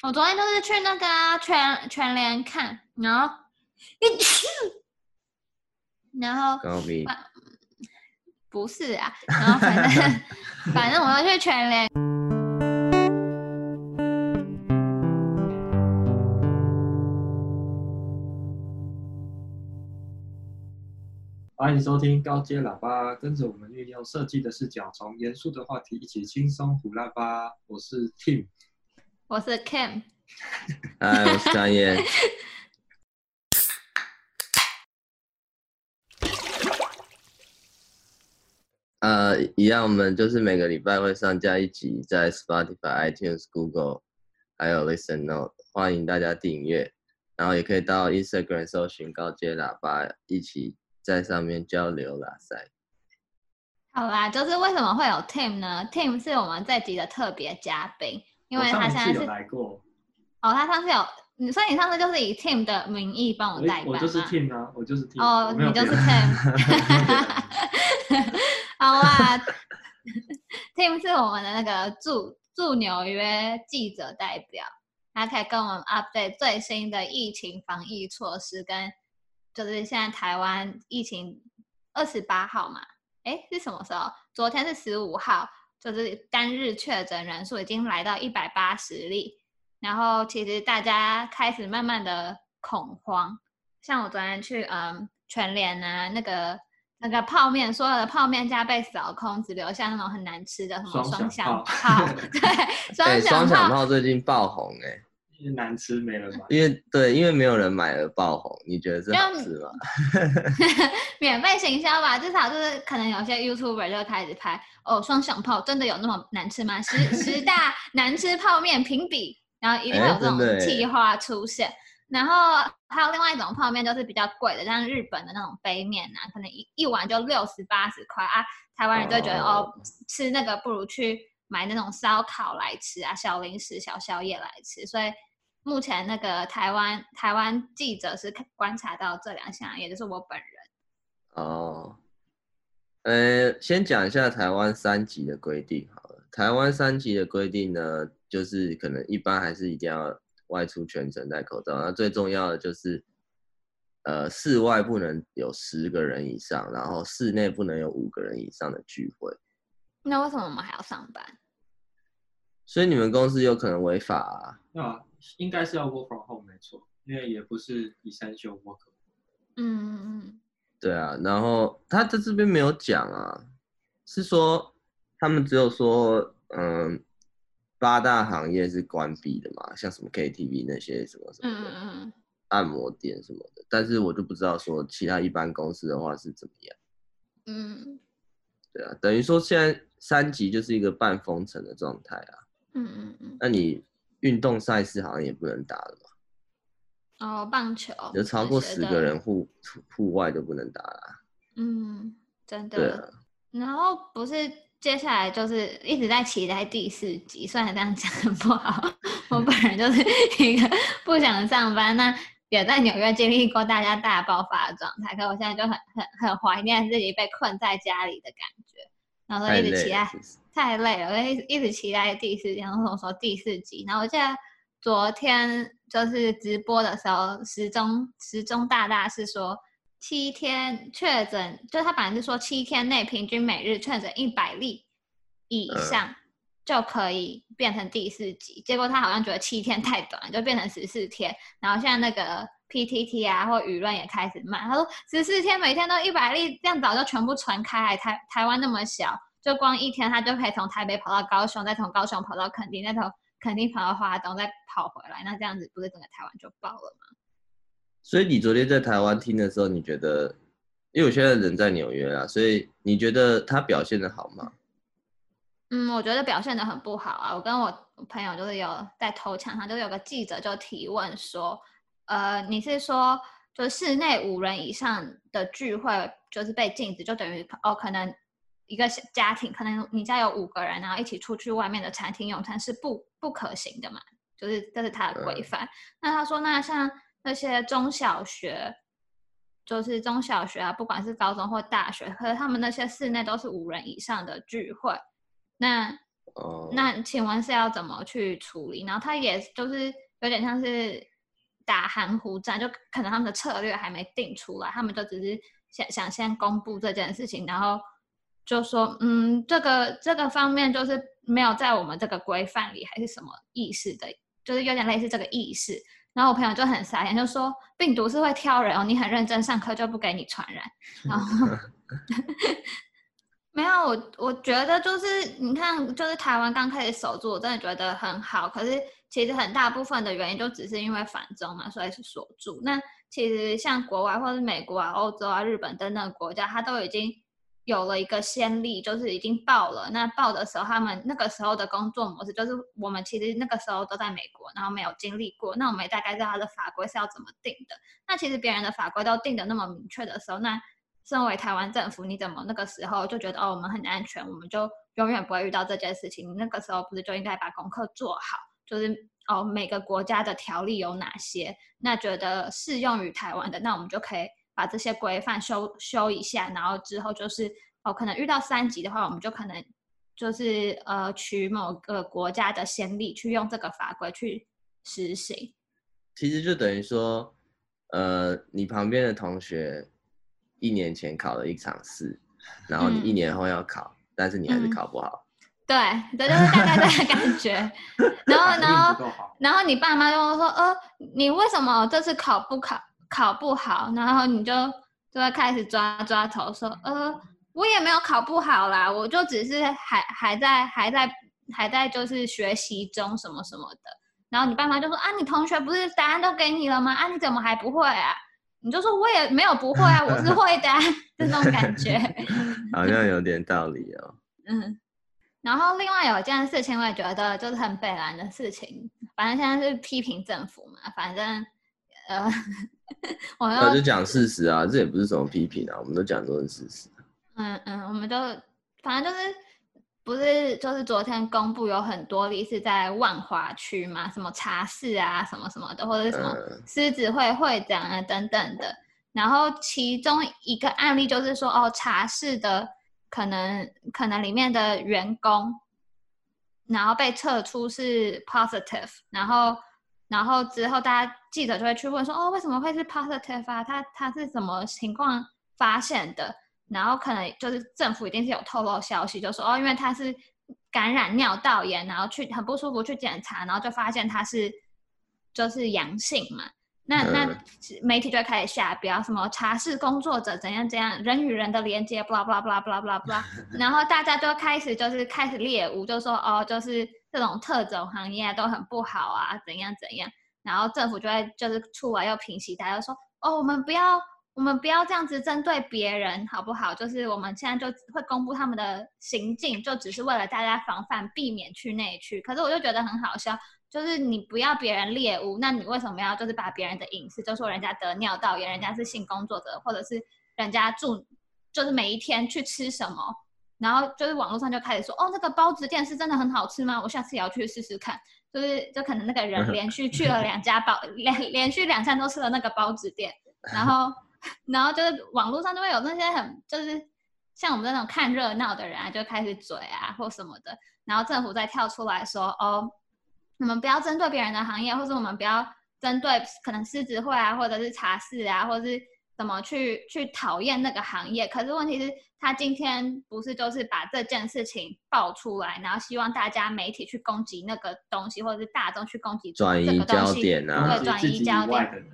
我昨天就是去那个、全联看，然后高明不是啊，然后反正我就去全联。欢迎收听高阶喇叭，跟着我们运用设计的视角，从严肃的话题一起轻松胡喇叭。我是 Tim， 我是 Cam， 嗨，我是张燕。一样，我们就是每个礼拜会上架一集，在 Spotify、iTunes、Google， 还有 ListenNote， 欢迎大家订阅，然后也可以到 Instagram 搜寻高阶喇叭，一起在上面交流啦塞。好啦，就是为什么会有 Tim 呢？ Tim 是我们这集的特别嘉宾，因为他现在是我上次有来过。哦，他上次有，所以你上次就是以 Tim 的名义帮我代班吗？我就是 Tim 啊，我就是 Tim。哦，你就是 Tim。好啦 ，Tim 是我们的那个驻纽约记者代表，他可以跟我们 update 最新的疫情防疫措施跟。就是现在台湾疫情28号嘛，哎是什么时候？昨天是15号，就是单日确诊人数已经来到180例，然后其实大家开始慢慢的恐慌。像我昨天去全联啊，那个泡面，所有的泡面架被扫空，只留下那种很难吃的什么双响炮。对，双响炮最近爆红哎、欸。因为难吃没人买，因为没有人买而爆红，你觉得是好吃吗？免费行销吧，至少就是可能有些 YouTuber 就会开始拍哦，双响炮真的有那么难吃吗？十大难吃泡面评比，然后一定会有这种企划出现、欸。然后还有另外一种泡面就是比较贵的，像日本的那种杯面啊，可能一碗就60-80块啊，台湾人就会觉得 吃那个不如去买那种烧烤来吃啊，小零食、小宵夜来吃，所以。目前那个台湾记者是观察到这两项，也就是我本人。哦，先讲一下台湾3级的规定好了。台湾3级的规定呢，就是可能一般还是一定要外出全程戴口罩，那最重要的就是，室外不能有10个人以上，然后室内不能有5个人以上的聚会。那为什么我们还要上班？所以你们公司有可能违法啊？啊应该是要 work from home 没错，因为也不是 essential work。嗯，对啊，然后他在这边没有讲啊，是说他们只有说，8大行业是关闭的嘛，像什么 KTV 那些什么什么的，按摩店什么的，但是我就不知道说其他一般公司的话是怎么样。嗯，对啊，等于说现在3级就是一个半封城的状态啊。那你？运动赛事好像也不能打了嘛。哦，棒球有超过10个人户外就不能打了、啊。嗯，真的。对啊。然后不是接下来就是一直在期待第4集，虽然这样讲很不好，我本人就是一个不想上班，那也在纽约经历过大家大爆发的状态，可我现在就很怀念自己被困在家里的感觉。然后就一直期待，太累了，我就一直期待第4集。然后我说第4集，然后我记得昨天就是直播的时候，时钟大是说7天确诊，就他本来是说7天内平均每日确诊100例以上就可以变成第4集。结果他好像觉得7天太短了，就变成14天。然后现在那个。PTT 啊，或舆论也开始骂，他说14天每天都100例，这样早就全部传开来。台湾那么小，就光1天他就可以从台北跑到高雄，再从高雄跑到垦丁，再从垦丁跑到花东，再跑回来。那这样子不是整个台湾就爆了吗？所以你昨天在台湾听的时候，你觉得，因为我现在人在纽约啦，所以你觉得他表现得好吗？嗯，我觉得表现得很不好啊。我跟我朋友就是有在头墙上，就是有个记者就提问说。你是说，就室内5人以上的聚会就是被禁止，就等于哦，可能一个家庭，可能你家有5个人，然后一起出去外面的餐厅用餐是不可行的嘛？就是这是他的规范。那他说，那像那些中小学啊，不管是高中或大学，可是他们那些室内都是5人以上的聚会，那那请问是要怎么去处理？然后他也就是有点像是打含糊战，就可能他们的策略还没定出来，他们就只是 想先公布这件事情，然后就说嗯，这个方面就是没有在我们这个规范里，还是什么意思的，就是有点类似这个意思。然后我朋友就很傻眼，就说病毒是会挑人哦，你很认真上课就不给你传染。然后没有，我觉得就是你看，就是台湾刚开始守住，我真的觉得很好。可是其实很大部分的原因就只是因为反中嘛，所以是锁住。那其实像国外或是美国啊、欧洲啊、日本等等国家，它都已经有了一个先例，就是已经爆了。那爆的时候，他们那个时候的工作模式就是，我们其实那个时候都在美国，然后没有经历过，那我们也大概知道它的法规是要怎么定的。那其实别人的法规都定的那么明确的时候，那身为台湾政府，你怎么那个时候就觉得哦，我们很安全，我们就永远不会遇到这件事情？你那个时候不是就应该把功课做好？就是哦，每个国家的条例有哪些？那觉得适用于台湾的，那我们就可以把这些规范修一下，然后之后就是哦，可能遇到3级的话，我们就可能就是取某个国家的先例，去用这个法规去实行。其实就等于说，你旁边的同学1年前考了1场试，然后你1年后要考，但是你还是考不好。对，就是大概这个感觉。然后你爸妈就说，你为什么这次考不好？然后你就会开始抓头，说，我也没有考不好啦，我就只是还在就是学习中什么什么的。然后你爸妈就说，啊，你同学不是答案都给你了吗？啊，你怎么还不会啊？你就说我也没有不会啊，我是会的啊，这种感觉。好像有点道理哦。嗯，然后另外有一件事情，我也觉得就是很北蓝的事情。反正现在是批评政府嘛，反正我就讲事实啊，这也不是什么批评啊，我们都讲都是事实。我们就反正就是不是就是昨天公布有很多例是在万华区嘛，什么茶室啊，什么什么的，或者什么狮子会会长啊等等的。然后其中一个案例就是说，哦，茶室的。可能里面的员工，然后被测出是 positive， 然后之后大家记者就会去问说，哦，为什么会是 positive 啊？他是什么情况发现的？然后可能就是政府一定是有透露消息，就说哦，因为他是感染尿道炎，然后去很不舒服去检查，然后就发现他是就是阳性嘛。那媒体就开始下标，什么茶室工作者怎样怎样，人与人的连接 ，blah blah blah blah blah blah， 然后大家就开始猎巫，就说哦，就是这种特种行业都很不好啊，怎样怎样。然后政府就会就是出来又平息大家，说哦，我们不要这样子针对别人，好不好？就是我们现在就会公布他们的行径，就只是为了大家防范，避免去内驱。可是我就觉得很好笑。就是你不要别人猎物，那你为什么要就是把别人的隐私，就说人家得尿道炎，人家是性工作者，或者是人家住就是每一天去吃什么，然后就是网络上就开始说，哦，那个包子店是真的很好吃吗？我下次也要去试试看。就是就可能那个人连续去了2家连续2餐都吃了那个包子店，然后就是网络上就会有那些很就是像我们那种看热闹的人啊，就开始嘴啊或什么的，然后政府再跳出来说，哦。我们不要针对别人的行业，或者我们不要针对可能狮子会啊，或者是茶室啊，或者是怎么去讨厌那个行业。可是问题是，他今天不是就是把这件事情爆出来，然后希望大家媒体去攻击那个东西，或者是大众去攻击这个东西，转移焦点啊，对，转移焦点。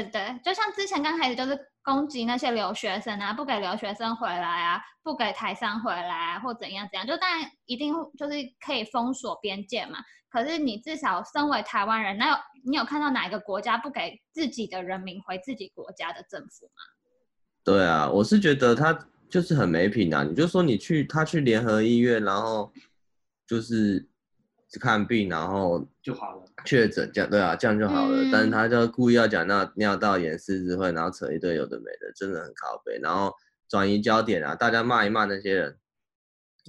对，就像之前刚开始就是攻击那些留学生啊，不给留学生回来啊，不给台商回来啊，或怎样，就当然一定就是可以封锁边界嘛。可是你至少身为台湾人，那你有看到哪一个国家不给自己的人民回自己国家的政府吗？对啊，我是觉得他就是很没品啊！你就说他去联合医院，然后就是。看病，然后就好了，确诊这样对啊，这样就好了。但是他就故意要讲那尿道炎、狮子会，然后扯一堆有的没的，真的很靠北。然后转移焦点啊，大家骂一骂那些人，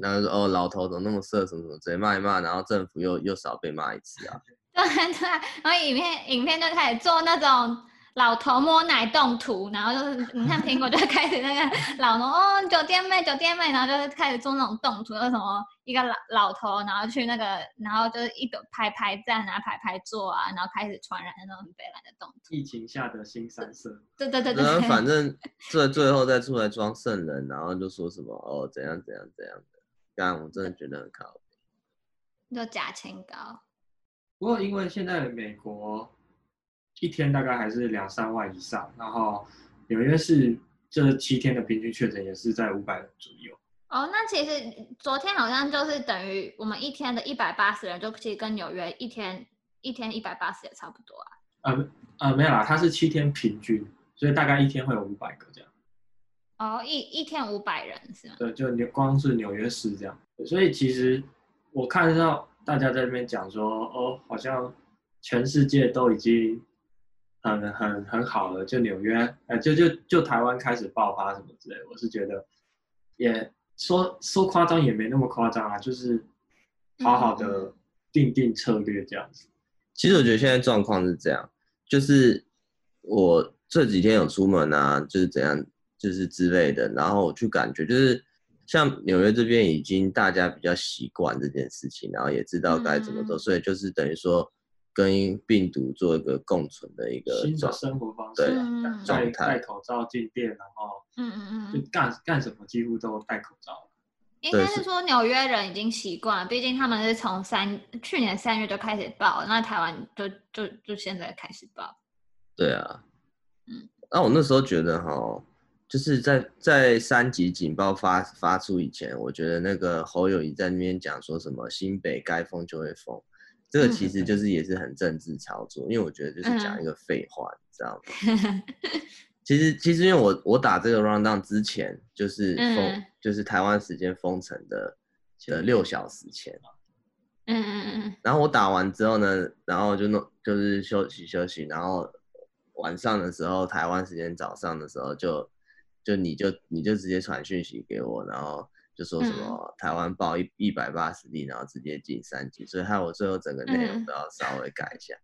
然后说哦老头怎么那么色什么什么，直接骂一骂，然后政府又少被骂一次啊。对，然后影片就开始做那种老头摸奶动图，然后就是你看苹果就开始那个老头哦酒店妹，然后就是开始做那种动图，就是什么一个 老头，然后去那个，然后就是一个排排站啊排排坐啊，然后开始传染那种很北蓝的动图。疫情下的新三色。对。然后反正最后再出来装圣人，然后就说什么哦怎样的，干我真的觉得很靠谱。就假清高。不过因为现在的美国。一天大概还是2-3万以上，然后纽约市这7天的平均确诊也是在500人左右。哦，那其实昨天好像就是等于我们一天的180人，就其实跟纽约一天180也差不多啊。没有啦，它是7天平均，所以大概一天会有500个这样。哦，一天500人是吗？对，就光是纽约市这样。所以其实我看到大家在那边讲说，哦，好像全世界都已经。很好了，就纽约，就台湾开始爆发什么之类的，我是觉得也说夸张也没那么夸张啊，就是好好的定策略这样子。其实我觉得现在状况是这样，就是我这几天有出门啊，就是怎样，就是之类的，然后我去感觉就是像纽约这边已经大家比较习惯这件事情，然后也知道该怎么做，所以就是等于说。跟病毒做一个共存的一个新的生活方式，戴口罩进店，然后就干什么几乎都戴口罩。应该是说纽约人已经习惯了，毕竟他们是从去年3月就开始爆，那台湾就现在开始爆。对啊，那我那时候觉得哈，就是在3级警报发出以前，我觉得那个侯友宜在那边讲说什么新北该封就会封。这个其实就是也是很政治操作，因为我觉得就是讲一个废话，你知道吗？其实因为我打这个 round down 之前，就是就是台湾时间封城的6小时前，然后我打完之后呢，然后就是休息，然后晚上的时候台湾时间早上的时候就你就直接传讯息给我，然后。就说什么台湾报180例，然后直接进3级，所以害我最后整个内容都要稍微改一下。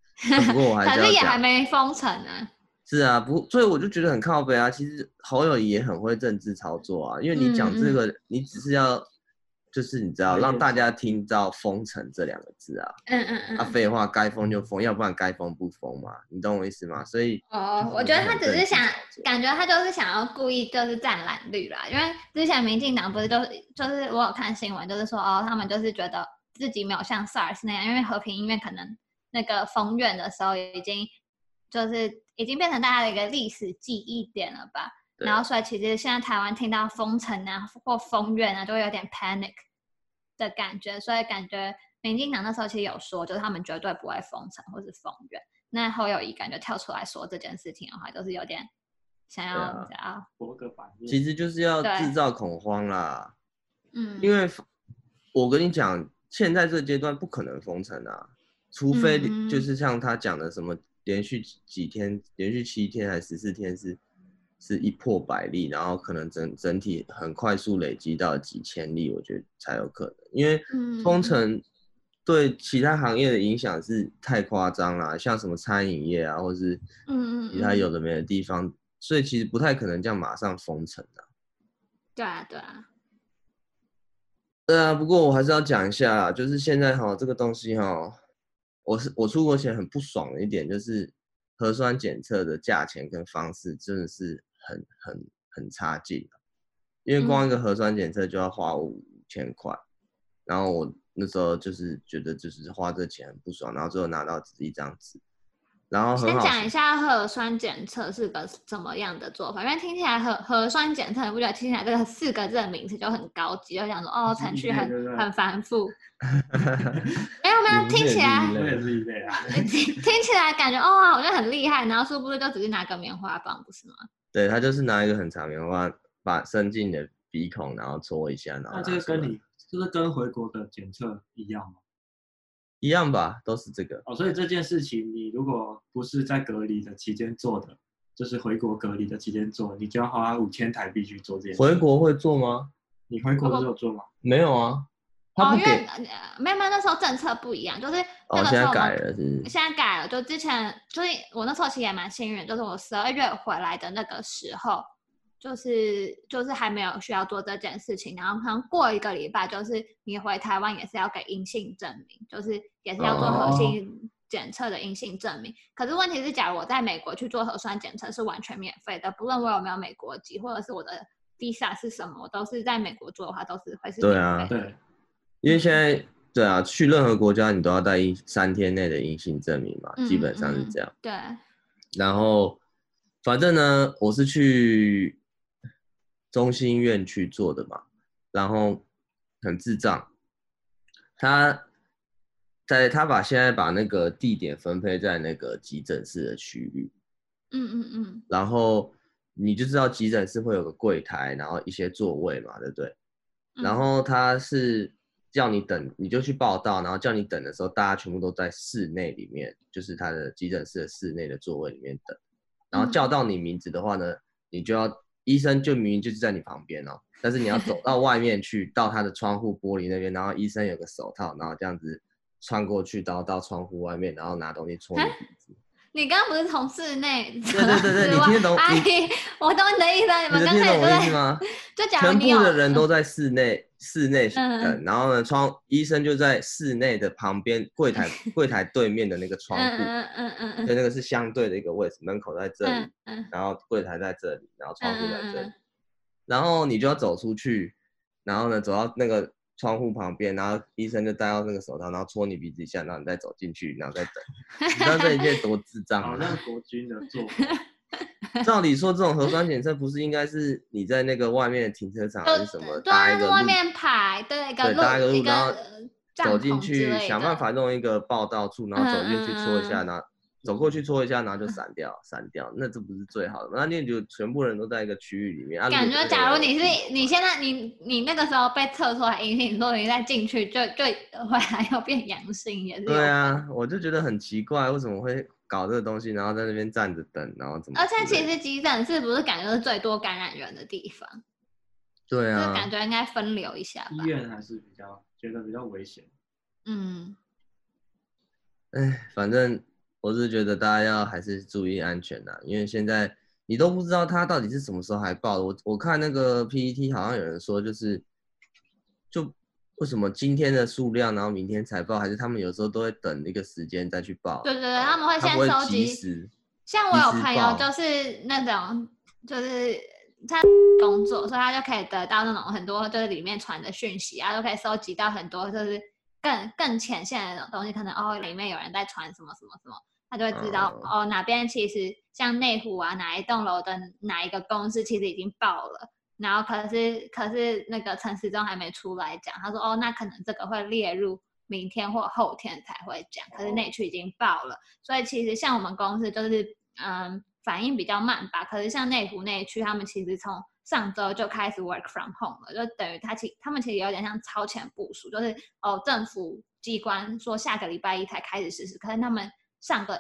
不过我还是要讲，反正也还没封城啊。是啊，所以我就觉得很靠北啊。其实侯友宜也很会政治操作啊，因为你讲这个，你只是要就是你知道让大家听到封城这2个字啊。废话，该封就封，要不然该封不封嘛，你懂我意思吗？所以我觉得他只是想，感觉他就是想要故意就是占蓝绿啦，因为之前民进党不是就是我有看新闻，就是说哦，他们就是觉得自己没有像 SARS 那样，因为和平医院可能那个封院的时候已经变成大家的一个历史记忆点了吧。然后所以其实现在台湾听到封城啊或封院啊就会有点 panic 的感觉，所以感觉民进党那时候其实有说就是他们绝对不会封城或是封院，那侯友宜感觉跳出来说这件事情的话就是有点想要博个反应，其实就是要制造恐慌啦。因为我跟你讲现在这阶段不可能封城啊，除非就是像他讲的什么连续几天连续7天还14天是1破百例，然后可能整体很快速累积到几千例，我觉得才有可能。因为封城对其他行业的影响是太夸张啦，像什么餐饮业啊，或是其他有的没的地方，所以其实不太可能这样马上封城啊。对啊。不过我还是要讲一下啦，就是现在哈这个东西哈，我出国前很不爽的一点就是。核酸检测的价钱跟方式真的是很差劲，因为光一个核酸检测就要花5000块，然后我那时候就是觉得就是花这钱很不爽，然后最后拿到只一张纸，然后很好先讲一下核酸检测是个怎么样的做法，因为听起来核酸检测你不觉得听起来这个4个字的名词就很高级，就想说哦程序很繁复。听起来感觉哦好像很厉害，然后是不是就只是拿个棉花棒不是吗？对，他就是拿一个很长棉花把伸进你的鼻孔然后戳一下，然后那这个跟你就是跟回国的检测一样吗？一样吧，都是这个哦。所以这件事情你如果不是在隔离的期间做的，就是回国隔离的期间做，你就要花5000台币去做这件事。回国会做吗？你回国有做吗？没有啊。他不给，哦，因为没有那时候政策不一样，就是那个时候，现在改了，是现在改了。就之前就是我那时候其实也蛮幸运，就是我12月回来的那个时候，就是还没有需要做这件事情，然后好像过一个礼拜，就是你回台湾也是要给阴性证明，就是也是要做核心检测的阴性证明。哦，可是问题是，假如我在美国去做核酸检测是完全免费的，不论我有没有美国籍或者是我的 visa 是什么，我都是在美国做的话都是会是免费的。对啊，对。因为现在对啊，去任何国家你都要带3天内的阴性证明嘛，基本上是这样。对。然后反正呢，我是去中心医院去做的嘛，然后很智障，他现在把那个地点分配在那个急诊室的区域。然后你就知道急诊室会有个柜台，然后一些座位嘛，对不对？然后他是叫你等，你就去报到，然后叫你等的时候，大家全部都在室内里面，就是他的急诊室的室内的座位里面等。然后叫到你名字的话呢，你就要医生就明明就是在你旁边哦，但是你要走到外面去，到他的窗户玻璃那边，然后医生有个手套，然后这样子穿过去，然后到窗户外面，然后拿东西戳你鼻子。你刚刚不是从室内？对，你听得懂？阿姨，我懂你的意思了。你们刚才懂意思吗？就假如全部的人都在室内等，然后呢，医生就在室内的旁边柜台对面的那个窗户，对，那个是相对的一个位置，门口在这里，然后柜台在这里，然后窗户在这里，然后你就要走出去，然后呢，走到那个窗户旁边，然后医生就戴到那个手套，然后戳你鼻子一下，然后你再走进去，然后再等。你知道这一切多智障吗？好像国军的做法。照理说，这种核酸检测不是应该是你在那个外面的停车场还是什么搭一个路？对，外面排对一个路，搭一个路，然后走进去，想办法弄一个报到处，然后走进去戳一下，然后走过去戳一下，然后就闪掉，那这不是最好的吗？那你就全部人都在一个区域里面，感觉假如你现在你那个时候被测出来阴性，如果你再进去就回来又变阳性也是。对啊，我就觉得很奇怪，为什么会搞这个东西，然后在那边站着等，然后怎么？而且其实急诊室不是感觉是最多感染人的地方？对啊，就感觉应该分流一下吧。医院还是觉得比较危险。反正我是觉得大家要还是注意安全啦，因为现在你都不知道他到底是什么时候还爆的。我看那个 PPT 好像有人说，就为什么今天的数量，然后明天才爆，还是他们有时候都会等一个时间再去爆。对，他们会先收集。像我有朋友就是那种，就是他工作，所以他就可以得到那种很多就是里面传的讯息啊，都可以收集到很多就是更浅显的那种东西，可能哦里面有人在传什么什么什么。他就会知道哦，哪边其实像内湖啊，哪一栋楼的哪一个公司其实已经爆了，然后可是那个陈时中还没出来讲，他说哦，那可能这个会列入明天或后天才会讲，可是内区已经爆了，所以其实像我们公司就是反应比较慢吧，可是像内湖内区他们其实从上周就开始 work from home 了，就等于他们其实有点像超前部署，就是哦政府机关说下个礼拜一才开始实施，可是他们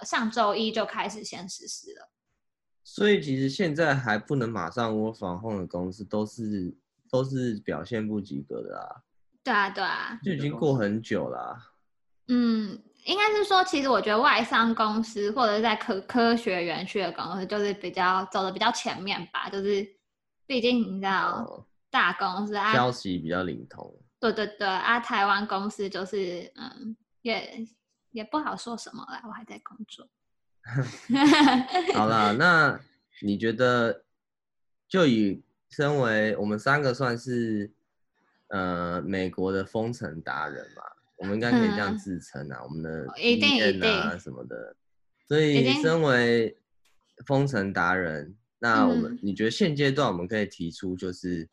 上周一就开始先实施了，所以其实现在还不能马上work from home的公司都是表现不及格的啦。对啊，就已经过很久啦，啊。应该是说，其实我觉得外商公司或者是在科学园区的公司，就是走的比较前面吧，就是毕竟你知道，大公司啊，消息比较灵通。对啊，台湾公司就是也不好说什么啦，我还在工作。好啦，那你觉得，就以身为我们3个算是美国的封城达人嘛，我们应该可以这样自称啊，我们的一定什么的。所以身为封城达人，那我们你觉得现阶段我们可以提出，就是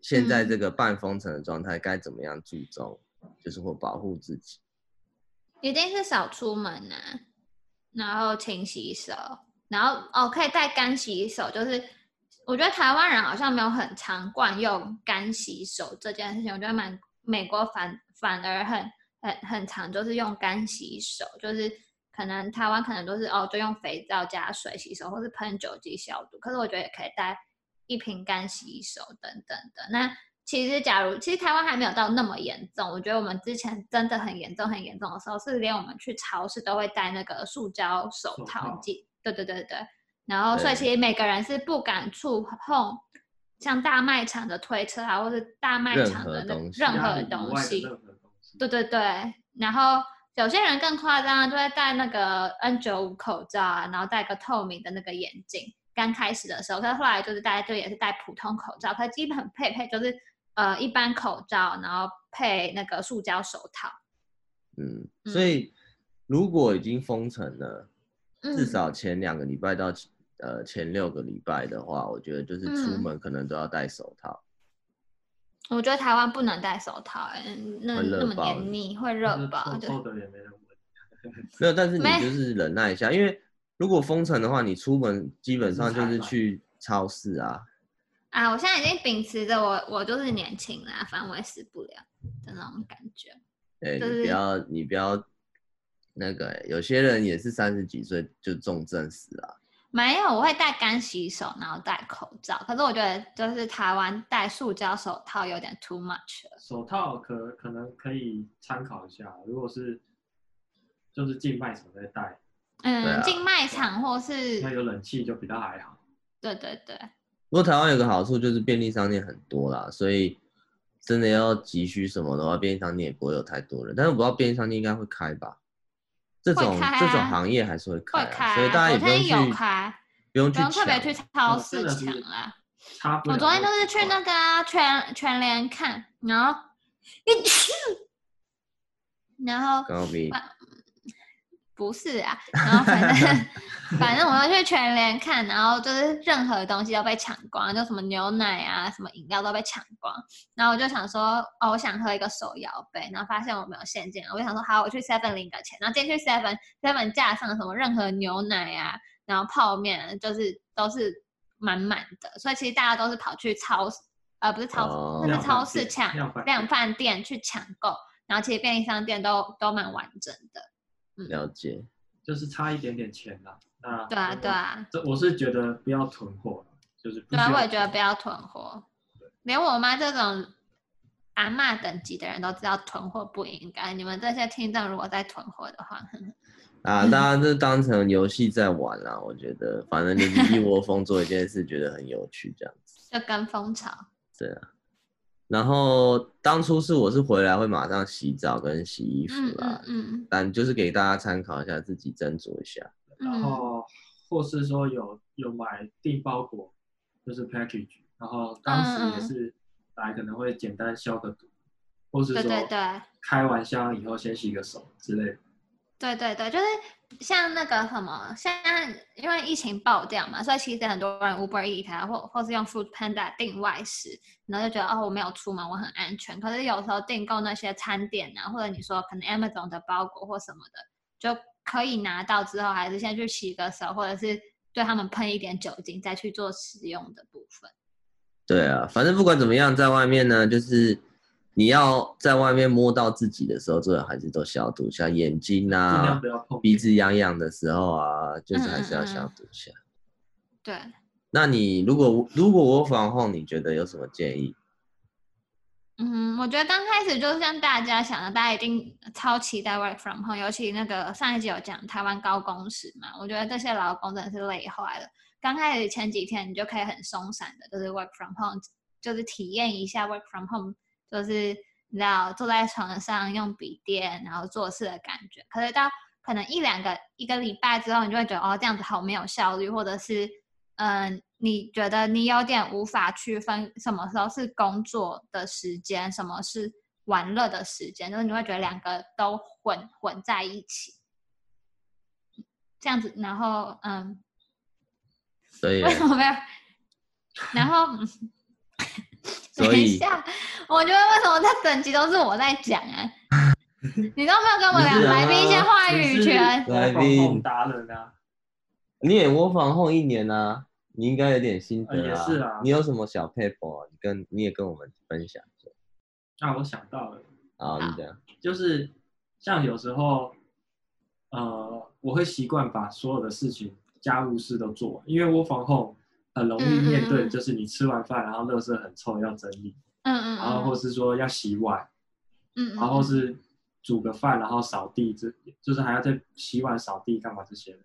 现在这个半封城的状态该怎么样注重，就是或保护自己？一定是少出门啊，然后勤洗手，然后可以带干洗手，就是我觉得台湾人好像没有很常惯用干洗手这件事情，我觉得美国反而很常就是用干洗手，就是可能台湾可能都是就用肥皂加水洗手，或是喷酒精消毒，可是我觉得也可以带一瓶干洗手等等的。那其实假如其实台湾还没有到那么严重，我觉得我们之前真的很严重的时候，是连我们去超市都会戴那个塑胶手套剂。对对对对。然后所以其实每个人是不敢触碰像大卖场的推车啊，或是大卖场的任何东西。对对对。然后有些人更夸张，就会戴那个 N95 口罩啊，然后戴个透明的那个眼镜。刚开始的时候，可是后来就是大家就也是戴普通口罩，可是基本配就是一般口罩，然后配那个塑胶手套。嗯，所以如果已经封城了，至少前2个礼拜到前6个礼拜的话，我觉得就是出门可能都要戴手套。我觉得台湾不能戴手套，那么严密会热爆，臭的也没人闻。没有，但是你就是忍耐一下，因为如果封城的话，你出门基本上就是去超市啊。啊，我现在已经秉持着我就是年轻啦，反正我也死不了的那种感觉。哎、欸就是，你不要那个、欸，有些人也是30几岁就重症死了、啊。没有，我会戴干洗手，然后戴口罩。可是我觉得，就是台湾戴塑胶手套有点 too much 了。手套可能可以参考一下，如果是就是进卖场再戴。嗯，进、啊、卖场或是那有冷气就比较还好。对对对。不过台湾有个好处就是便利商店很多啦，所以真的要急需什么的话，便利商店也不会有太多人。但是我不知道便利商店应该会开吧？这种行业还是会开、啊，会开啊、所以大家也不用特别去超市抢啦。我昨天就是去那个、啊、全联看，然后高明。不是啊，然后反正我就去全联看，然后就是任何东西都被抢光，就什么牛奶啊、什么饮料都被抢光。然后我就想说，哦，我想喝一个手摇杯，然后发现我没有现金，我就想说，好，我去 Seven 领个钱。然后今天去 Seven 架上什么任何牛奶啊，然后泡面，就是都是满满的。所以其实大家都是跑去超市抢量贩店去抢购，然后其实便利商店都蛮完整的。了解，就是差一点点钱啦。那对啊，对啊，我是觉得不要囤货，就是不需要。对啊，我也觉得不要囤货。连我妈这种阿嬷等级的人都知道囤货不应该。你们这些听众如果在囤货的话，啊，大家就当成游戏在玩啦。我觉得，反正就是一窝蜂做一件事，觉得很有趣这样子。就跟风潮。对啊。然后当初我是回来会马上洗澡跟洗衣服啦，但就是给大家参考一下，自己斟酌一下。然后或是说有买订包裹，就是 package， 然后当时也是来可能会简单消个毒，或是说开完箱以后先洗个手之类的。对对对，就是像那个什么，像因为疫情爆掉嘛，所以其实很多人 Uber Eats 啊，或是用 Food Panda 订外食，然后就觉得哦，我没有出门，我很安全。可是有时候订购那些餐点啊，或者你说可能 Amazon 的包裹或什么的，就可以拿到之后，还是先去洗个手，或者是对他们喷一点酒精，再去做食用的部分。对啊，反正不管怎么样，在外面呢，就是。你要在外面摸到自己的时候，最好还是都消毒一下眼睛啊，鼻子痒痒的时候啊，就是还是要消毒一下。对。那你如果我防控，你觉得有什么建议？嗯，我觉得刚开始就像大家想的，大家一定超期待 work from home， 尤其那个上一集有讲台湾高工时嘛，我觉得这些劳工真的是累坏了。刚开始前几天你就可以很松散的，就是 work from home， 就是体验一下 work from home。就是你知道坐在床上用笔电然后做事的感觉，可是到可能一个礼拜之后，你就会觉得哦这样子好没有效率，或者是你觉得你有点无法区分什么时候是工作的时间，什么是玩乐的时间，就是你会觉得两个都混在一起这样子，然后所以为什么没有？然后等一下，我觉得为什么这整集都是我在讲啊？你都没有跟我聊来宾一些话语权。来宾达人啊，你也窝防控1年啊，你应该有点心得啊。也是啊。你有什么小撇步啊？你也跟我们分享一下。那我想到了。好，你讲。就是像有时候，我会习惯把所有的事情、家务事都做完，因为窝防控。很容易面对，就是你吃完饭，然后垃圾很臭要整理，然后或是说要洗碗，然后是煮个饭，然后扫地，就是还要再洗碗扫地干嘛这些的。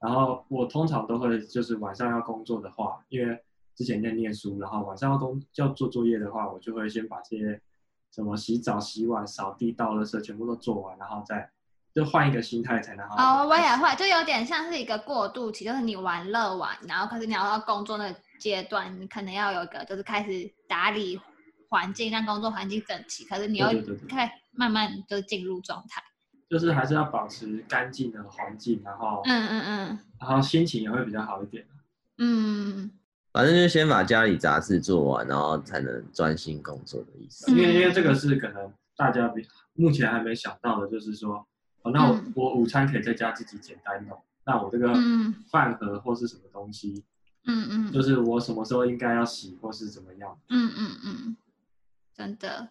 然后我通常都会就是晚上要工作的话，因为之前在念书，然后晚上要做作业的话，我就会先把这些什么洗澡、洗碗、扫地、倒垃圾全部都做完，然后再就换一个心态才能好好。哦，我也会，就有点像是一个过渡期，就是你玩乐完，然后可是你要到工作那个阶段，你可能要有一个就是开始打理环境，让工作环境整齐，可是你又开始慢慢就进入状态。就是还是要保持干净的环境，然后然后心情也会比较好一点。嗯，反正就先把家里杂事做完，然后才能专心工作的意思。因为这个是可能大家目前还没想到的，就是说，哦，那 我午餐可以在家自己简单弄，那我这个饭盒或是什么东西，就是我什么时候应该要洗或是怎么样，真的。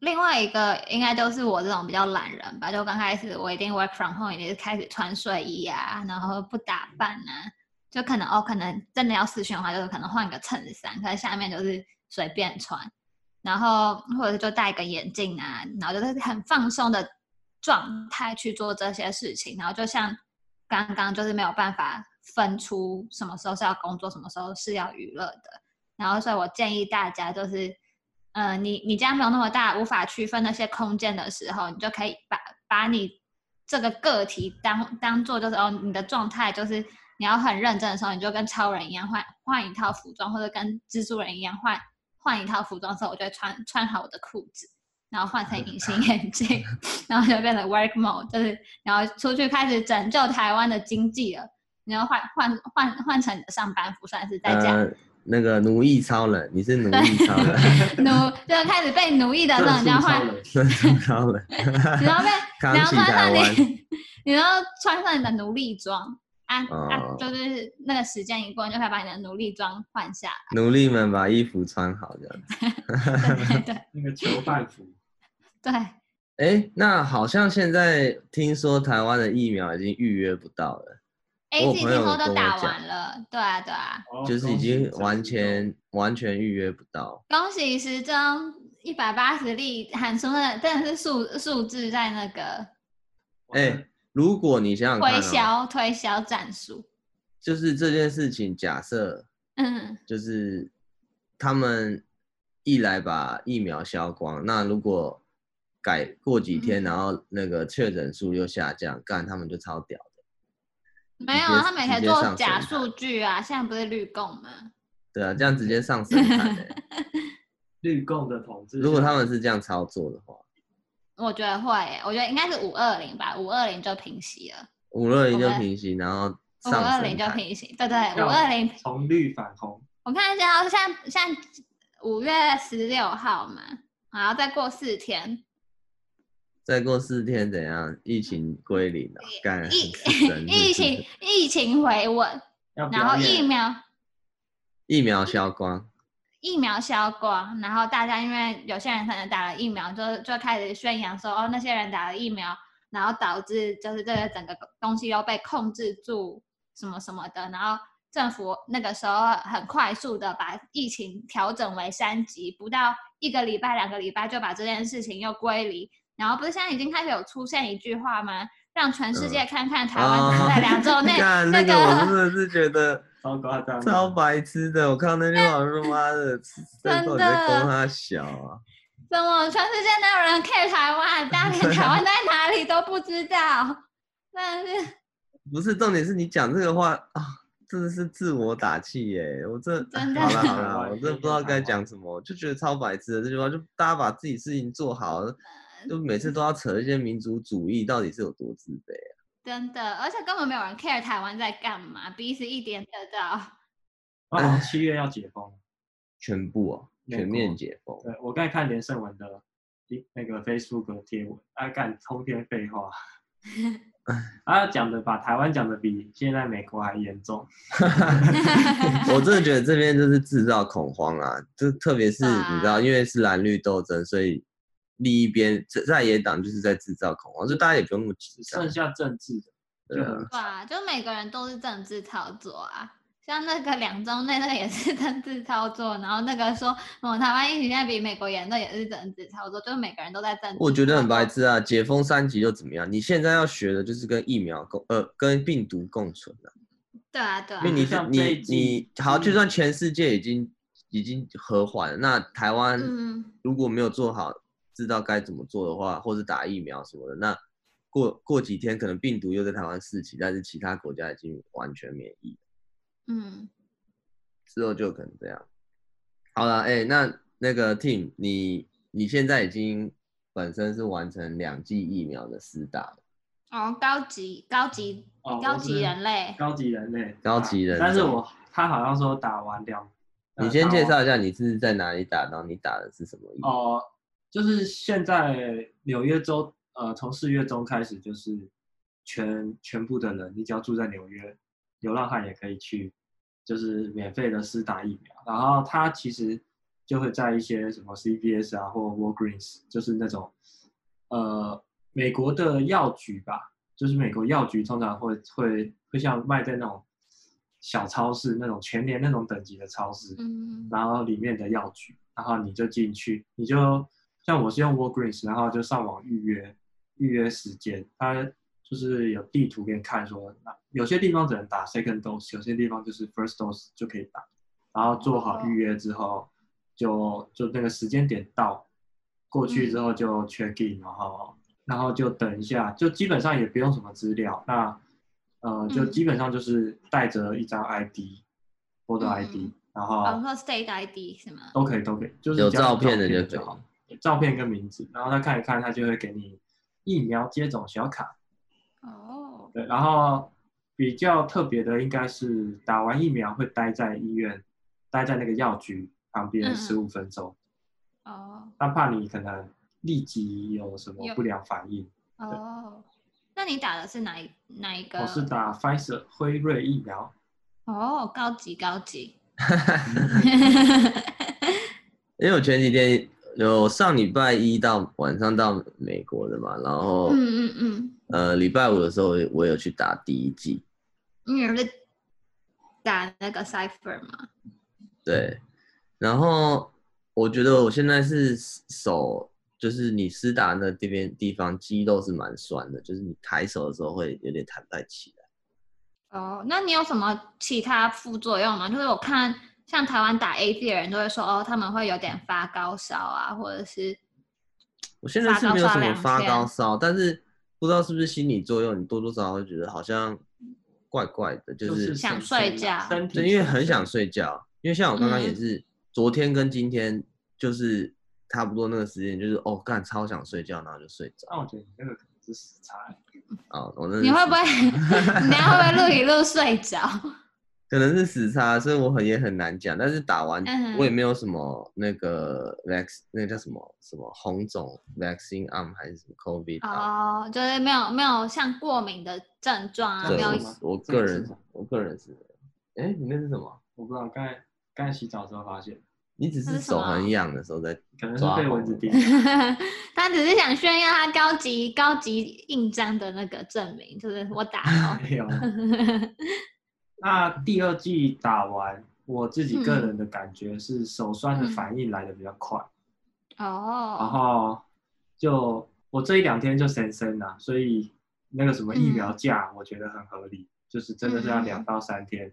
另外一个应该就是我这种比较懒人吧，就刚开始我一定 work from home， 也是开始穿睡衣啊，然后不打扮啊，就可能真的要试训的话，就是可能换个衬衫，可是下面就是随便穿，然后或者是就戴个眼镜啊，然后就是很放松的状态去做这些事情，然后就像刚刚就是没有办法分出什么时候是要工作，什么时候是要娱乐的，然后所以我建议大家就是。你家没有那么大，无法区分那些空间的时候，你就可以把你这个个体当做就是哦，你的状态就是你要很认真的时候，你就跟超人一样换一套服装，或者跟蜘蛛人一样换一套服装的时候，我就会穿好我的裤子，然后换成隐形眼镜，然后就变成 work mode， 就是然后出去开始拯救台湾的经济了，然后换成你的上班服，算是在家。那个奴役超人，你是奴役超人，就开始被奴役的那种，你要换，超人，你要穿上你的奴隶装啊，就是那个时间一过，你就可以把你的奴隶装换下来。奴隶们把衣服穿好的，对，那个囚犯服，对。哎，那好像现在听说台湾的疫苗已经预约不到了。AZ 听说都打完了，对啊，就是已经完全预约不到。恭喜时钟180例喊出那真的是数字在那个。哎，如果你想想看，推销战术，就是这件事情假设，就是他们一来把疫苗销光，那如果过几天，然后那个确诊数又下降，他们就超屌。没有啊，他每天做假数据啊，现在不是绿共吗？对啊，这样直接上神坛绿共的统治，如果他们是这样操作的话，我觉得会，我觉得应该是520吧，520就平息了，520就平息，然后520就平息，对，520从绿反红。我看一下，现在5月16号嘛，然后再过4天。再过4天怎样？疫情归零了，疫情回稳，然后疫苗销光，然后大家因为有些人可能打了疫苗，就开始宣扬说哦，那些人打了疫苗，然后导致就是这个整个东西又被控制住什么什么的，然后政府那个时候很快速的把疫情调整为3级，不到1个礼拜、2个礼拜就把这件事情又归零。然后不是现在已经开始有出现一句话吗？让全世界看看台湾在2周内那个，我真的是觉得超夸张、超白痴的。我看到那句话，我说妈的，真的公他小啊！怎么全世界哪有人 care 台湾？大家连台湾在哪里都不知道，真的是。不是重点是你讲这个话啊，真的是自我打气耶！我这好了，我真的不知道该讲什么，我就觉得超白痴的这句话，就大家把自己事情做好。就每次都要扯一些民族主义，到底是有多自卑啊！真的，而且根本没有人 care 台湾在干嘛，彼此一点得到。啊，7月要解封，全部哦，全面解封。对，我刚才看连胜文的那个 Facebook 贴文，他干通篇废话，他讲的把台湾讲的比现在美国还严重。我真的觉得这边就是制造恐慌啊，就特别是你知道，因为是蓝绿斗争，所以。另一边在野党就是在制造恐慌，就大家也不用那么紧张。剩下政治的，对啊，就每个人都是政治操作啊。像那个2周内那个也是政治操作，然后那个说台湾疫情现在比美国严重也是政治操作，就是每个人都在政治。我觉得很白痴啊！解封3级又怎么样？你现在要学的就是跟疫苗跟病毒共存啊。对啊，对啊。因为你好，就算全世界已经和缓了，那台湾如果没有做好，知道该怎么做的话，或是打疫苗什么的，那过几天可能病毒又在台湾4起，但是其他国家已经完全免疫了。之后就可能这样。好了，那个 Tim， 你现在已经本身是完成2剂疫苗的施打了。哦，高级、哦、高级人类。但是他好像说打完2。你先介绍一下你是在哪里打到，你打的是什么疫苗？哦，就是现在纽约州，从4月中开始，就是全部的人，你只要住在纽约，流浪汉也可以去，就是免费的施打疫苗。然后它其实就会在一些什么 CVS 啊或 Walgreens， 就是那种美国的药局吧，就是美国药局通常会像卖在那种小超市那种全联那种等级的超市，然后里面的药局，然后你就进去，你就像我是用 Walgreens， 然后就上网预约时间，它就是有地图给你看说，有些地方只能打 second dose， 有些地方就是 first dose 就可以打。然后做好预约之后，就那个时间点到，过去之后就 check in， 然后就等一下，就基本上也不用什么资料，那就基本上就是带着一张 ID， photo ID， 然后包括 state ID 是吗？都可以，就是有照片的就好，照片跟名字，然后他看一看，他就会给你疫苗接种小卡。哦，对，然后比较特别的应该是打完疫苗会待在医院，待在那个药局旁边15分钟。哦，他怕你可能立即有什么不良反应。哦，那你打的是哪一个？我是打 Pfizer 辉瑞疫苗。哦，高级。因为我前几天有上礼拜1到晚上到美国的嘛，然后礼拜5的时候我有去打第1剂。你有在打那个 Cypher 吗？对，然后我觉得我现在是手，就是你施打那地方肌肉是蛮酸的，就是你抬手的时候会有点抬不太起来。哦，那你有什么其他副作用吗？就是我看像台湾打 AZ 的人都会说，哦，他们会有点发高烧啊，或者是我现在是没有什么发高烧，但是不知道是不是心理作用，你多多少少会觉得好像怪怪的，就是想睡觉，对，因为很想睡觉。因为像我刚刚也是，昨天跟今天就是差不多那个时间，就是哦，干超想睡觉，然后就睡着。那我觉得你那个可能是时差。哦，你会不会？你等下会不会录一录睡着？可能是时差，所以我也很难讲。但是打完我也没有什么那个 那个叫什么红肿 vaccine arm 还是什么 covid 哦，就是没有像过敏的症状啊，没有。我个人是，你那是什么？我不知道，刚才洗澡的时候发现。你只是手很痒的时候在抓，可能是被蚊子叮。他只是想炫耀他高级印章的那个证明，就是我打了。没有。那第2剂打完，我自己个人的感觉是手酸的反应来得比较快。哦。然后就我这1-2天就神神啦，所以那个什么疫苗假我觉得很合理，就是真的是要2到3天，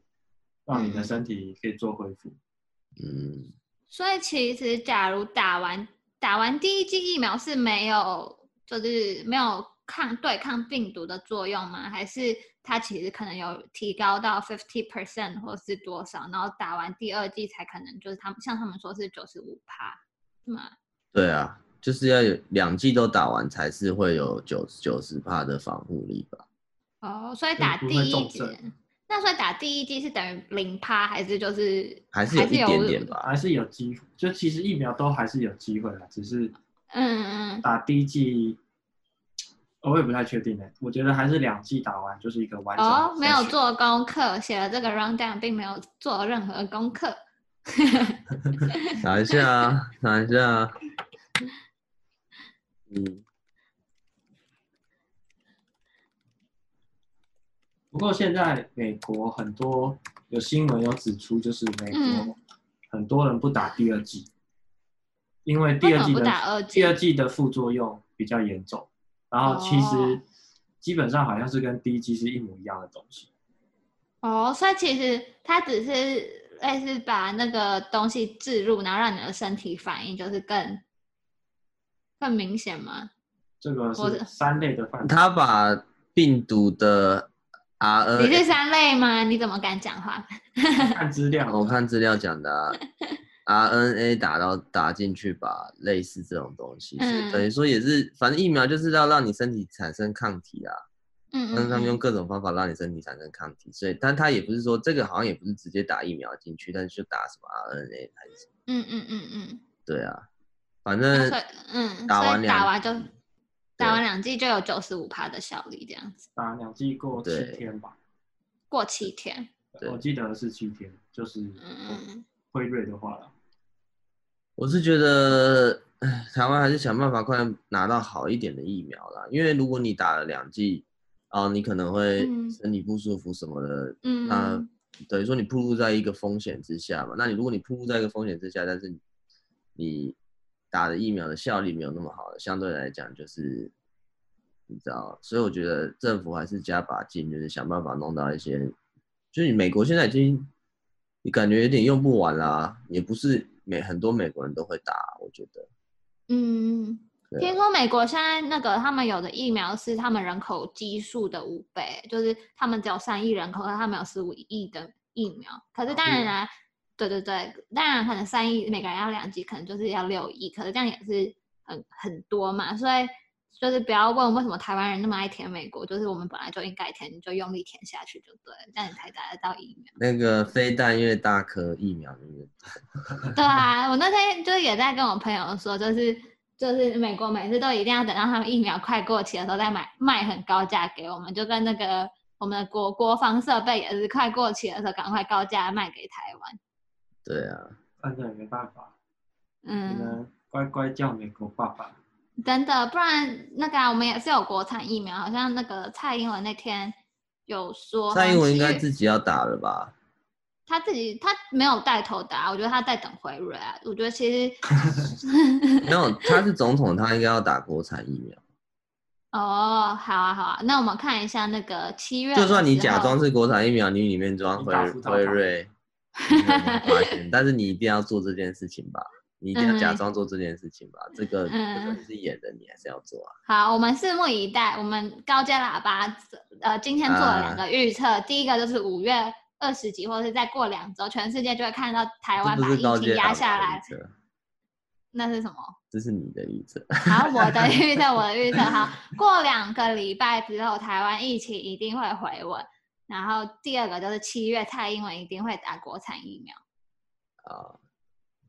让你的身体可以做恢复。所以其实假如打完第1剂疫苗是没有，就是没有对抗病毒的作用吗？还是它其实可能有提高到 50% 或是多少，然后打完第2剂才可能就是像他们说是 95%， 是吗？对啊，就是要有2剂都打完才是会有 90% 的防护力吧。哦，所以打第1剂，那所以打第1剂是等于0%，还是就是还是有一点点吧，还是有机会，就其实疫苗都还是有机会啦，只是打第1剂。我也不太确定的，我觉得还是2剂打完就是一个完整的。哦，没有做功课，写了这个 rundown， 并没有做任何功课。打一下。不过现在美国很多有新闻有指出，就是美国很多人不打第二剂，因为第二剂的副作用比较严重，然后其实基本上好像是跟第一剂是一模一样的东西。哦，所以其实它只是类似把那个东西置入，然后让你的身体反应就是更明显吗？这个是三类的范畴。他把病毒的 RNA， 你是三类吗？你怎么敢讲话？看资料，我看资料讲的啊。RNA 打进去吧，类似这种东西，等于说也是，反正疫苗就是要让你身体产生抗体啊。但是他们用各种方法让你身体产生抗体，所以但他也不是说这个好像也不是直接打疫苗进去，但是就打什么 RNA 还是什么。对啊，反正打完两剂就有 95% 的效率这样子。打两剂过7天吧。过7天。我记得是7天，就是辉瑞的话了。我是觉得台湾还是想办法快拿到好一点的疫苗啦，因为如果你打了2剂。哦，你可能会身体不舒服什么的，那等于说你暴露在一个风险之下嘛。那你如果你暴露在一个风险之下，但是你打的疫苗的效力没有那么好的，相对来讲就是你知道，所以我觉得政府还是加把劲，就是想办法弄到一些，就是美国现在已经你感觉有点用不完啦，也不是很多美国人都会打，我觉得，听说美国现在那个他们有的疫苗是他们人口基数的5倍，就是他们只有3亿人口，但他们有15亿的疫苗。可是当然啦，对，当然可能3亿每个人要2剂，可能就是要6亿，可是这样也是很多嘛。所以就是不要问为什么台湾人那么爱填美国，就是我们本来就应该填，你就用力填下去就对了，这样你才打得到疫苗。那个飞弹越大颗，疫苗越大。对啊，我那天就是也在跟我朋友说，就是美国每次都一定要等到他们疫苗快过期的时候再卖很高价给我们，就跟那个我们的国防设备也是快过期的时候赶快高价卖给台湾。对啊，但是也没办法，只能乖乖叫美国爸爸。真的，不然那个我们也是有国产疫苗，好像那个蔡英文那天有说，蔡英文应该自己要打了吧？他没有带头打，我觉得他在等回瑞啊。我觉得其实没有，他是总统，他应该要打国产疫苗。哦，好啊，那我们看一下那个7月。就算你假装是国产疫苗，你里面装辉瑞，但是你一定要做这件事情吧？你一定要假装做这件事情吧？这个是演的，你还是要做啊。好，我们拭目以待。我们高阶喇叭，今天做了2个预测，第一个就是5月20几，或者是再过2周，全世界就会看到台湾把疫情压下来。那是什么？这是你的预测。好，我的预测。好，过2个礼拜之后，台湾疫情一定会回稳。然后第2个就是7月，蔡英文一定会打国产疫苗。啊，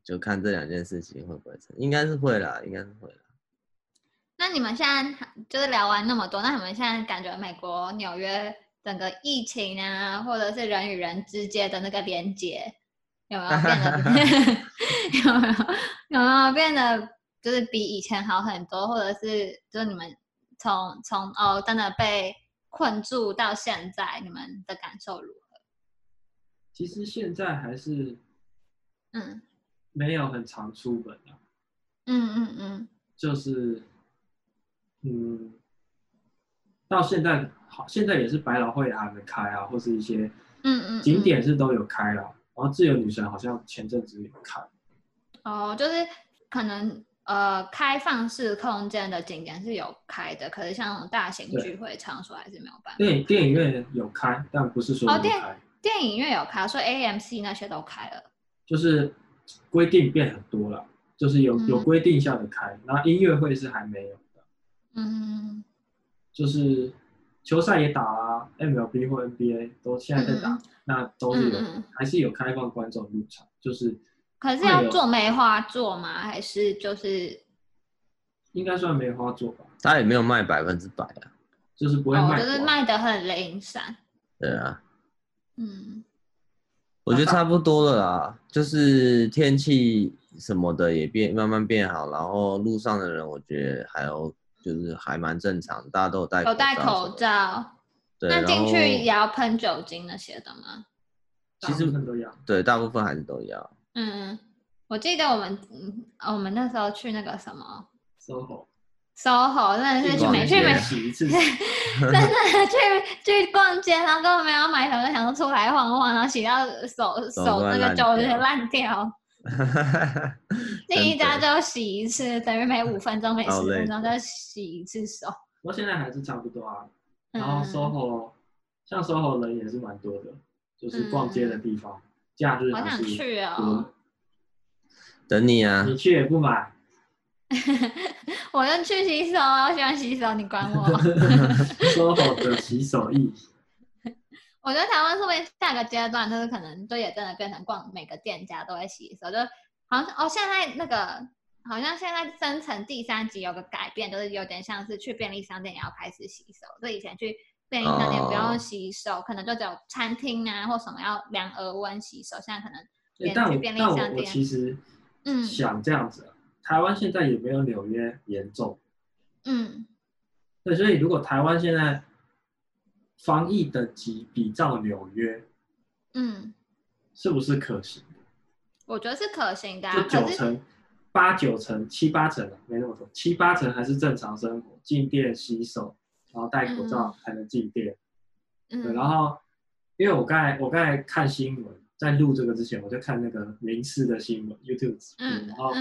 就看这2件事情会不会成，应该是会啦。那你们现在就是聊完那么多，那你们现在感觉美国纽约？整个疫情啊，或者是人与人之间的那个连结，有没有变得有没有变得就是比以前好很多，或者是就是你们从真的被困住到现在，你们的感受如何？其实现在还是没有很常出门啊。就是到现在，现在也是百老汇还没开啊，或是一些景点是都有开啦。然后自由女神好像前阵子有开。哦，就是可能开放式空间的景点是有开的，可是像大型聚会场所还是没有办法。电影院有开，但不是说没开。电影院有开，所以 AMC 那些都开了。就是规定变很多了，就是有规定下的开，然后音乐会是还没有的。就是球赛也打啦，MLB 或 NBA 都现在在打，那都是有还是有开放观众入场，就是可是要做梅花座吗？还是就是应该算梅花座吧？他也没有卖100%啊，就是不会卖，就是卖得很零散。对啊，我觉得差不多了啦，就是天气什么的也慢慢变好，然后路上的人我觉得就是还蛮正常，大家都有戴口罩。对，那进去也要喷酒精那些的吗？其实大部分都一样。对，大部分还是都一样。嗯，我记得我们那时候去那个什么 SOHO， 真的是去逛街，然后根本没有买什么，想说出来晃晃，然后洗到手那个酒就烂掉。第一家就洗一次，等于每5分钟、每10分钟就洗一次手。我现在还是差不多啊。然后 SOHO， 像 SOHO 人也是蛮多的，就是逛街的地方。假日好想去哦。等你啊！你去也不买。我就去洗手啊！我喜欢洗手，你管我。SOHO 的洗手液。我觉得台湾是不是下个阶段就是可能就也真的变成逛每个店家都会洗手，就好像哦现在那个好像现在生成第3集有个改变，就是有点像是去便利商店也要开始洗手，就以前去便利商店不用洗手，可能就只有餐厅啊或什么要量额温洗手，现在可能连去便利商店。但我其实想这样子，台湾现在也没有纽约严重，对，所以如果台湾现在防疫等级比照纽约，是不是可行？我觉得是可行的，就8、9成、7、8成没那么多，7、8成还是正常生活，进店洗手，然后戴口罩才能进店。对，然后因为我刚才看新闻，在录这个之前我就看那个民视的新闻 YouTube 直播，然后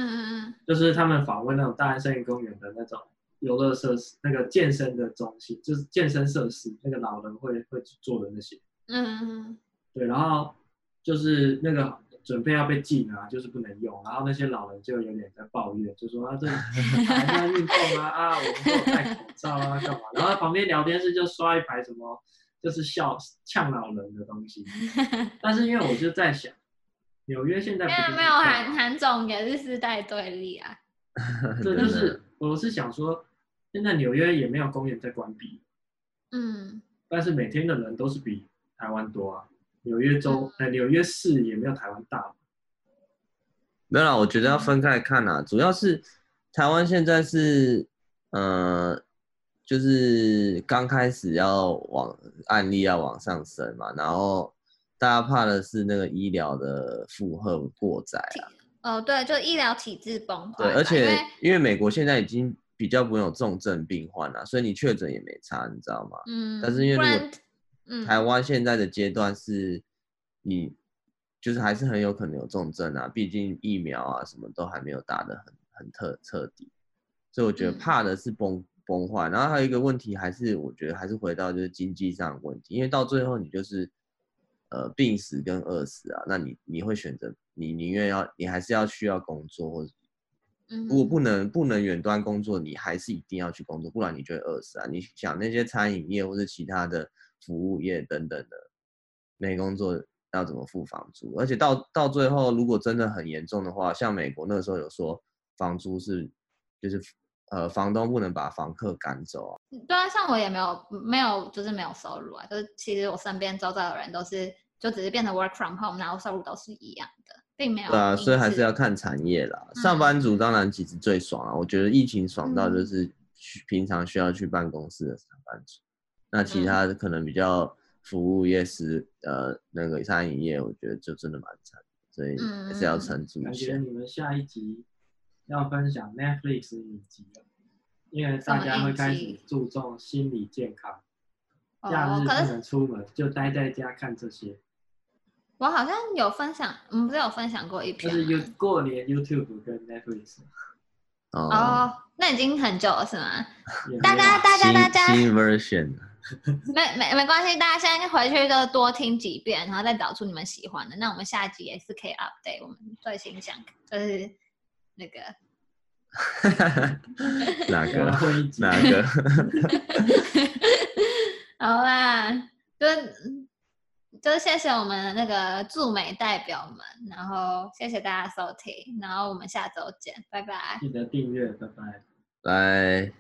就是他们访问那种大安森林公园的那种游乐设施，那个健身的中心，就是健身设施，那个老人会做的那些，对，然后就是那个准备要被禁啊，就是不能用，然后那些老人就有点在抱怨，就说啊，这还在运动啊，啊，我们都有戴口罩啊，干嘛？然后旁边聊天室就刷一排什么，就是笑呛老人的东西。但是因为我就在想，纽约现在没有韩总也是世代对立啊，这就是我是想说。现在纽约也没有公园在关闭，但是每天的人都是比台湾多啊。纽约市也没有台湾大。没有啦，我觉得要分开看啦，主要是台湾现在是，就是刚开始案例要往上升嘛，然后大家怕的是那个医疗的负荷过载啊。哦，对，就医疗体制崩坏。对，而且因为美国现在已经比较不会有重症病患啦，所以你确诊也没差，你知道吗？但是因为如果台湾现在的阶段是，你就是还是很有可能有重症啊，毕竟疫苗啊什么都还没有打得很彻底，所以我觉得怕的是崩坏。然后还有一个问题，还是我觉得还是回到就是经济上的问题，因为到最后你就是病死跟饿死啊，那你会选择你宁愿你还是需要工作或者。如果不能远端工作，你还是一定要去工作，不然你就会饿死啊！你想那些餐饮业或是其他的服务业等等的，没工作要怎么付房租？而且到最后，如果真的很严重的话，像美国那时候有说房租是就是房东不能把房客赶走啊。对啊，像我也没有就是没有收入啊，就是其实我身边周遭的人都是就只是变成 work from home， 然后收入都是一样的。并没有对啊，所以还是要看产业啦。上班族当然其实最爽啊，我觉得疫情爽到就是平常需要去办公室的上班族。那其他可能比较服务业那个餐饮业，我觉得就真的蛮惨，所以还是要撑住一下。感觉你们下一集要分享 Netflix 影集了，因为大家会开始注重心理健康，假日不能出门，就待在家看这些。我好像有分享，我们不是有分享过一篇，就是过年 YouTube 跟 Netflix。哦，那已经很久了是吗？大家，新 version。没关系，大家现在回去就多听几遍，然后再找出你们喜欢的。那我们下一集也是可以 update 我们最新想，就是那个。哪个？好啦，就是谢谢我们那个驻美代表们，然后谢谢大家收听，然后我们下周见，拜拜。记得订阅，拜拜，拜。